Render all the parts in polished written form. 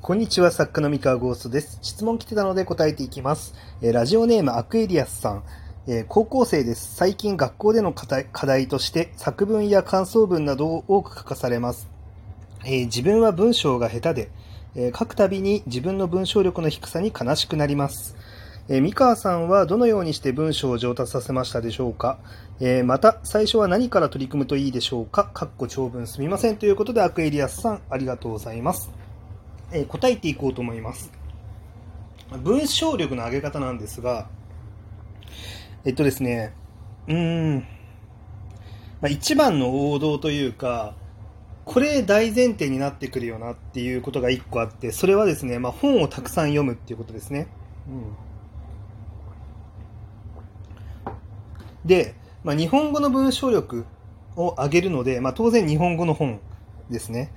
こんにちは、作家の三河ゴーストです。質問来てたので答えていきます。ラジオネームアクエリアスさん。高校生です。最近学校での課題として作文や感想文などを多く書かされます。自分は文章が下手で、書くたびに自分の文章力の低さに悲しくなります。三河さんはどのようにして文章を上達させましたでしょうか。また最初は何から取り組むといいでしょうか。長文すみませんということで、アクエリアスさんありがとうございます。答えていこうと思います。文章力の上げ方なんですが、一番の王道というか、これ大前提になってくるよなっていうことが一個あって、それはですね、本をたくさん読むっていうことですね。で、日本語の文章力を上げるので、当然日本語の本ですね。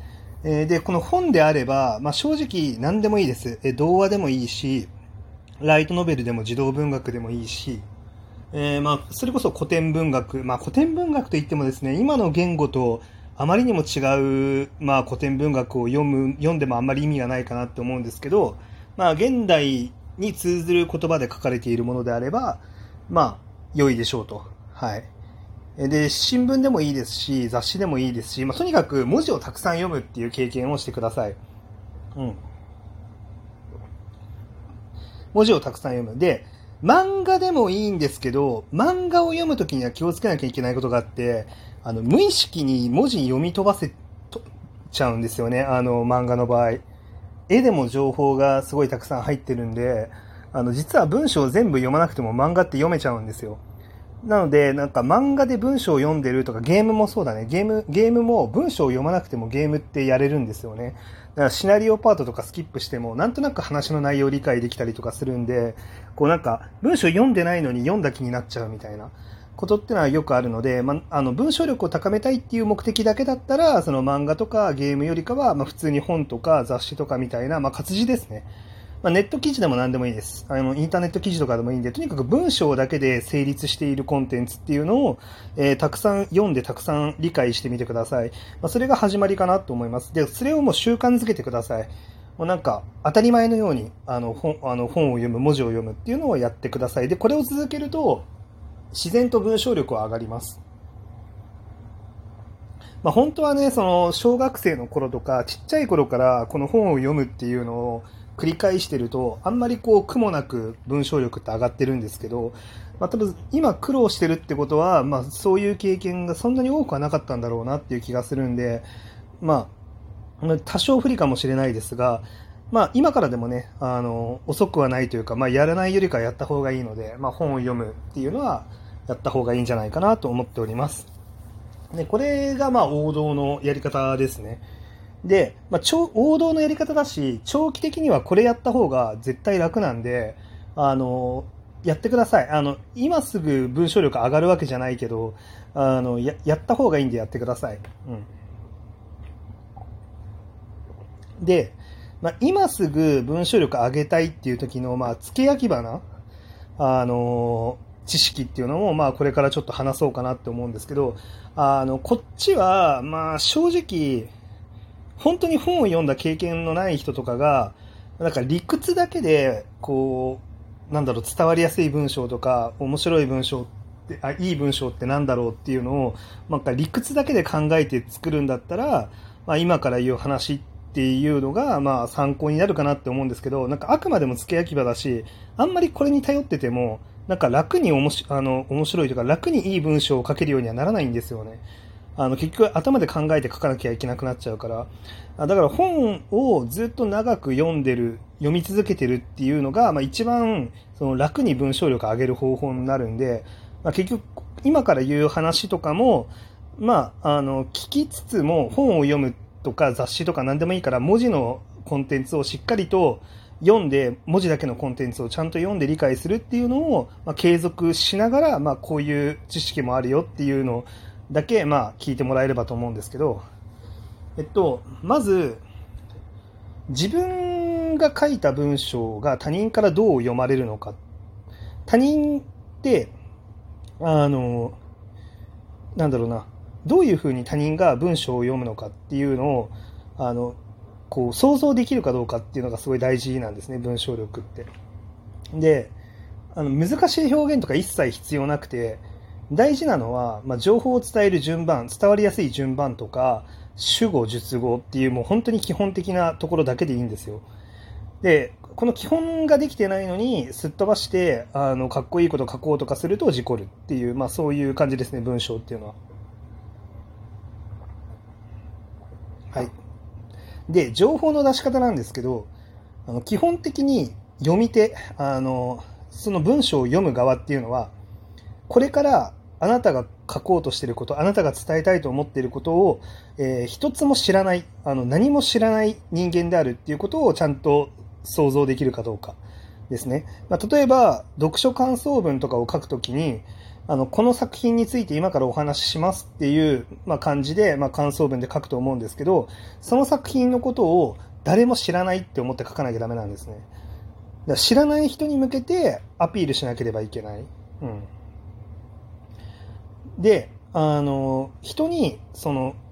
でこの本であれば、正直何でもいいです。童話でもいいし、ライトノベルでも児童文学でもいいし、それこそ古典文学、古典文学といってもですね、今の言語とあまりにも違う、古典文学を読んでもあんまり意味がないかなと思うんですけど、現代に通ずる言葉で書かれているものであれば良いでしょうと。で新聞でもいいですし、雑誌でもいいですし、とにかく文字をたくさん読むっていう経験をしてください。文字をたくさん読む。で漫画でもいいんですけど、漫画を読むときには気をつけなきゃいけないことがあって、無意識に文字読み飛ばせちゃうんですよね。漫画の場合、絵でも情報がすごいたくさん入ってるんで、実は文章を全部読まなくても漫画って読めちゃうんですよ。なので、漫画で文章を読んでるとか、ゲームもそうだね。ゲームも文章を読まなくてもゲームってやれるんですよね。だからシナリオパートとかスキップしても、なんとなく話の内容を理解できたりとかするんで、文章読んでないのに読んだ気になっちゃうみたいなことってのはよくあるので、文章力を高めたいっていう目的だけだったら、その漫画とかゲームよりかは、普通に本とか雑誌とかみたいな、活字ですね。ネット記事でも何でもいいです。インターネット記事とかでもいいんで、とにかく文章だけで成立しているコンテンツっていうのを、たくさん読んでたくさん理解してみてください。それが始まりかなと思います。でそれをもう習慣づけてください。当たり前のように本を読む、文字を読むっていうのをやってください。でこれを続けると自然と文章力は上がります。本当はね、小学生の頃とかちっちゃい頃からこの本を読むっていうのを繰り返してると、あんまり苦もなく文章力って上がってるんですけど、多分今苦労してるってことは、そういう経験がそんなに多くはなかったんだろうなっていう気がするんで、多少不利かもしれないですが、今からでもね、遅くはないというか、やらないよりかはやった方がいいので、本を読むっていうのはやった方がいいんじゃないかなと思っております。でこれが王道のやり方ですね。で、王道のやり方だし、長期的にはこれやった方が絶対楽なんで、やってください。今すぐ文章力上がるわけじゃないけど、やった方がいいんでやってください。で、今すぐ文章力上げたいっていう時の、付け焼き花、知識っていうのも、これからちょっと話そうかなって思うんですけど、こっちは、正直、本当に本を読んだ経験のない人とかが、理屈だけで伝わりやすい文章とか面白い文章っていい文章ってなんだろうっていうのを理屈だけで考えて作るんだったら、今から言う話っていうのが参考になるかなって思うんですけど、あくまでも付け焼き場だし、あんまりこれに頼ってても楽に面白いとか楽にいい文章を書けるようにはならないんですよね。結局頭で考えて書かなきゃいけなくなっちゃうから。だから本をずっと長く読み続けてるっていうのが、一番楽に文章力を上げる方法になるんで、結局今から言う話とかも、聞きつつも本を読むとか雑誌とか何でもいいから、文字のコンテンツをしっかりと読んで、文字だけのコンテンツをちゃんと読んで理解するっていうのを、継続しながら、こういう知識もあるよっていうのをだけ聞いてもらえればと思うんですけど、まず自分が書いた文章が他人からどう読まれるのか。他人ってどういうふうに他人が文章を読むのかっていうのをこう想像できるかどうかっていうのがすごい大事なんですね、文章力って。で、難しい表現とか一切必要なくて、大事なのは、情報を伝える順番、伝わりやすい順番とか、主語、述語っていうもう本当に基本的なところだけでいいんですよ。で、この基本ができてないのにすっ飛ばしてかっこいいこと書こうとかすると事故るっていう、そういう感じですね、文章っていうのは。はい。で、情報の出し方なんですけど、基本的に読み手、その文章を読む側っていうのは、これからあなたが書こうとしていること、あなたが伝えたいと思っていることを、一つも知らない、何も知らない人間であるっていうことをちゃんと想像できるかどうかですね。例えば、読書感想文とかを書くときに、この作品について今からお話ししますっていう、感じで、感想文で書くと思うんですけど、その作品のことを誰も知らないって思って書かなきゃダメなんですね。だから知らない人に向けてアピールしなければいけない。で、人に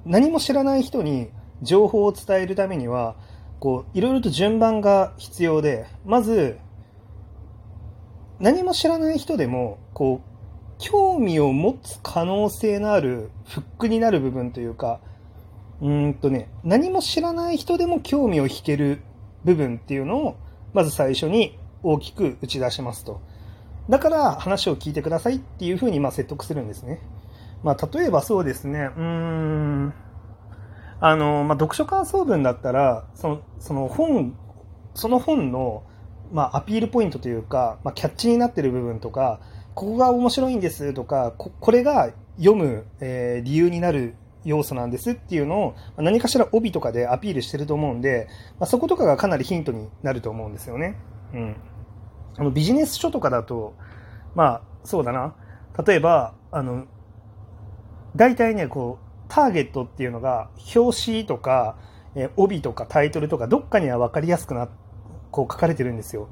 何も知らない人に情報を伝えるためには、こういろいろと順番が必要で、まず何も知らない人でもこう興味を持つ可能性のあるフックになる部分というか、何も知らない人でも興味を引ける部分っていうのを、まず最初に大きく打ち出しますと。だから話を聞いてくださいっていうふうに説得するんですね。例えばそうですね、読書感想文だったら、その本の、アピールポイントというか、キャッチになっている部分とか、ここが面白いんですとか、これが読む、理由になる要素なんですっていうのを何かしら帯とかでアピールしてると思うんで、そことかがかなりヒントになると思うんですよね。ビジネス書とかだと、そうだな、例えば大体ね、こうターゲットっていうのが表紙とか、帯とかタイトルとかどっかには分かりやすくこう書かれてるんですよ。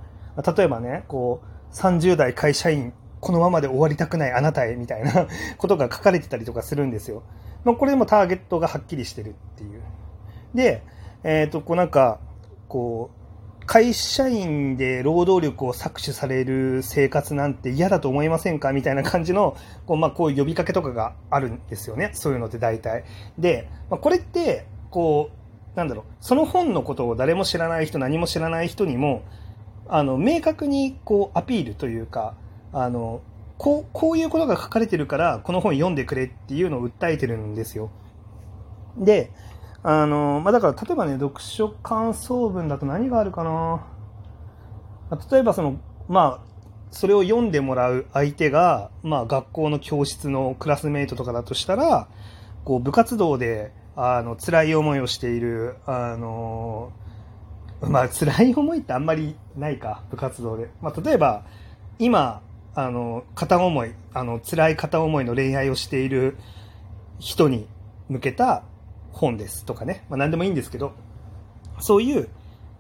例えばね、こう30代会社員このままで終わりたくないあなたへみたいなことが書かれてたりとかするんですよ。これもターゲットがはっきりしてるっていう。で、会社員で労働力を搾取される生活なんて嫌だと思いませんかみたいな感じのこう呼びかけとかがあるんですよね。そういうのって大体。で、これってその本のことを誰も知らない人、何も知らない人にも明確にこうアピールというか。こういうことが書かれてるからこの本読んでくれっていうのを訴えてるんですよ。で、だから例えばね、読書感想文だと何があるかな。例えばそれを読んでもらう相手が、学校の教室のクラスメートとかだとしたら、こう部活動で辛い思いをしている辛い思いってあんまりないか、部活動で。例えば今辛い片思いの恋愛をしている人に向けた本ですとかね、何でもいいんですけど、そういう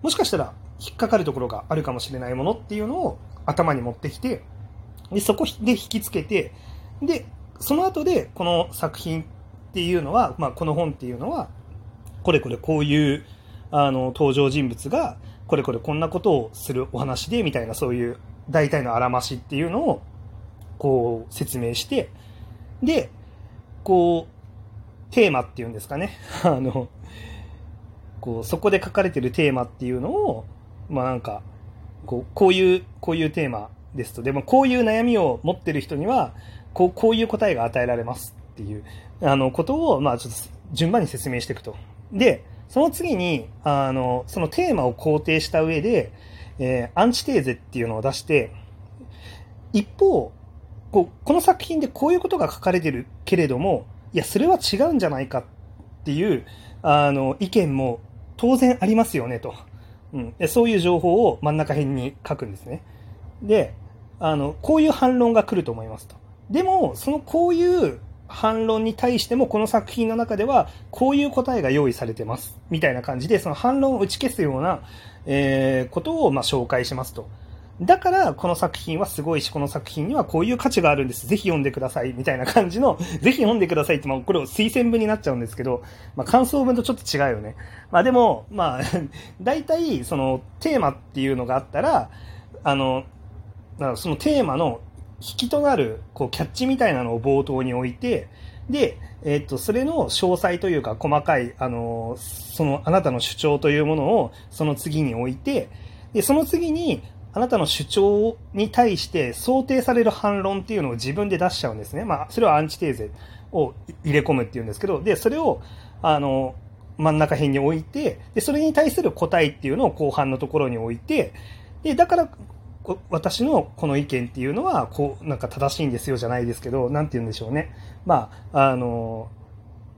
もしかしたら引っかかるところがあるかもしれないものっていうのを頭に持ってきて、でそこで引きつけて、でその後でこの作品っていうのは、この本っていうのはこれこういう登場人物がこんなことをするお話でみたいな、そういう大体のあらましっていうのをこう説明して、でこうテーマっていうんですかね、そこで書かれてるテーマっていうのを、こういうテーマですと、でもこういう悩みを持ってる人にはこういう答えが与えられますっていうことをちょっと順番に説明していくと。でその次にそのテーマを肯定した上でアンチテーゼっていうのを出して、一方この作品でこういうことが書かれてるけれども、いやそれは違うんじゃないかっていう意見も当然ありますよねと、そういう情報を真ん中辺に書くんですね。でこういう反論が来ると思いますと、でもそのこういう反論に対してもこの作品の中ではこういう答えが用意されてますみたいな感じで、その反論を打ち消すようなことを紹介しますと。だからこの作品はすごいし、この作品にはこういう価値があるんです、ぜひ読んでくださいみたいな感じのぜひ読んでくださいって、まあ、これを推薦文になっちゃうんですけど、まあ、感想文とちょっと違うよね。まあ、でもまあ大体そのテーマっていうのがあったら、そのテーマの引きとなるこうキャッチみたいなのを冒頭に置いて、で、それの詳細というか細かい、そのあなたの主張というものをその次に置いて、でその次にあなたの主張に対して想定される反論っていうのを自分で出しちゃうんですね。まあ、それはアンチテーゼを入れ込むっていうんですけど、でそれを真ん中辺に置いて、でそれに対する答えっていうのを後半のところに置いて、でだから私のこの意見っていうのはこうなんか正しいんですよじゃないですけど、なんて言うんでしょうね、まあ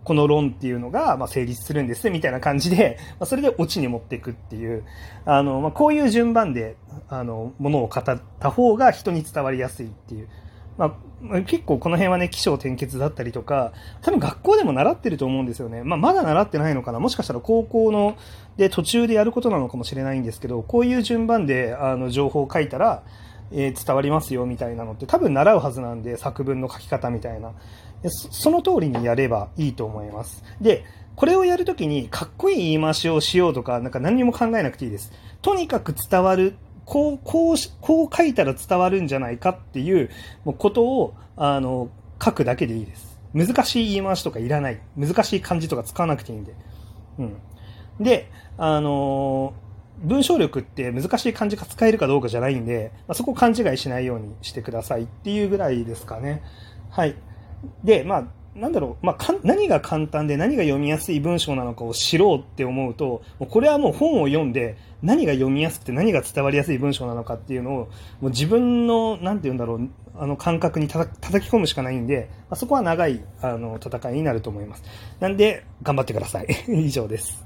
この論っていうのがまあ成立するんですみたいな感じで、まあ、それでオチに持っていくっていう、まあ、こういう順番でものを語った方が人に伝わりやすいっていう、まあ、結構この辺はね起承転結だったりとか、多分学校でも習ってると思うんですよね。まあ、まだ習ってないのかな、もしかしたら高校ので途中でやることなのかもしれないんですけど、こういう順番で情報を書いたら、伝わりますよみたいなのって多分習うはずなんで、作文の書き方みたいな、その通りにやればいいと思います。でこれをやるときにかっこいい言い回しをしようとか、なんか何にも考えなくていいです。とにかく伝わる、こう書いたら伝わるんじゃないかっていうことを書くだけでいいです。難しい言い回しとかいらない、難しい漢字とか使わなくていいんで、うん、で文章力って難しい漢字が使えるかどうかじゃないんで、まあ、そこを勘違いしないようにしてくださいっていうぐらいですかね。はい。でまあなんだろう、まあ、何が簡単で何が読みやすい文章なのかを知ろうって思うと、もうこれはもう本を読んで何が読みやすくて何が伝わりやすい文章なのかっていうのをもう自分のなんて言うんだろう、感覚に叩き込むしかないんで、まあ、そこは長い戦いになると思います。なんで頑張ってください以上です。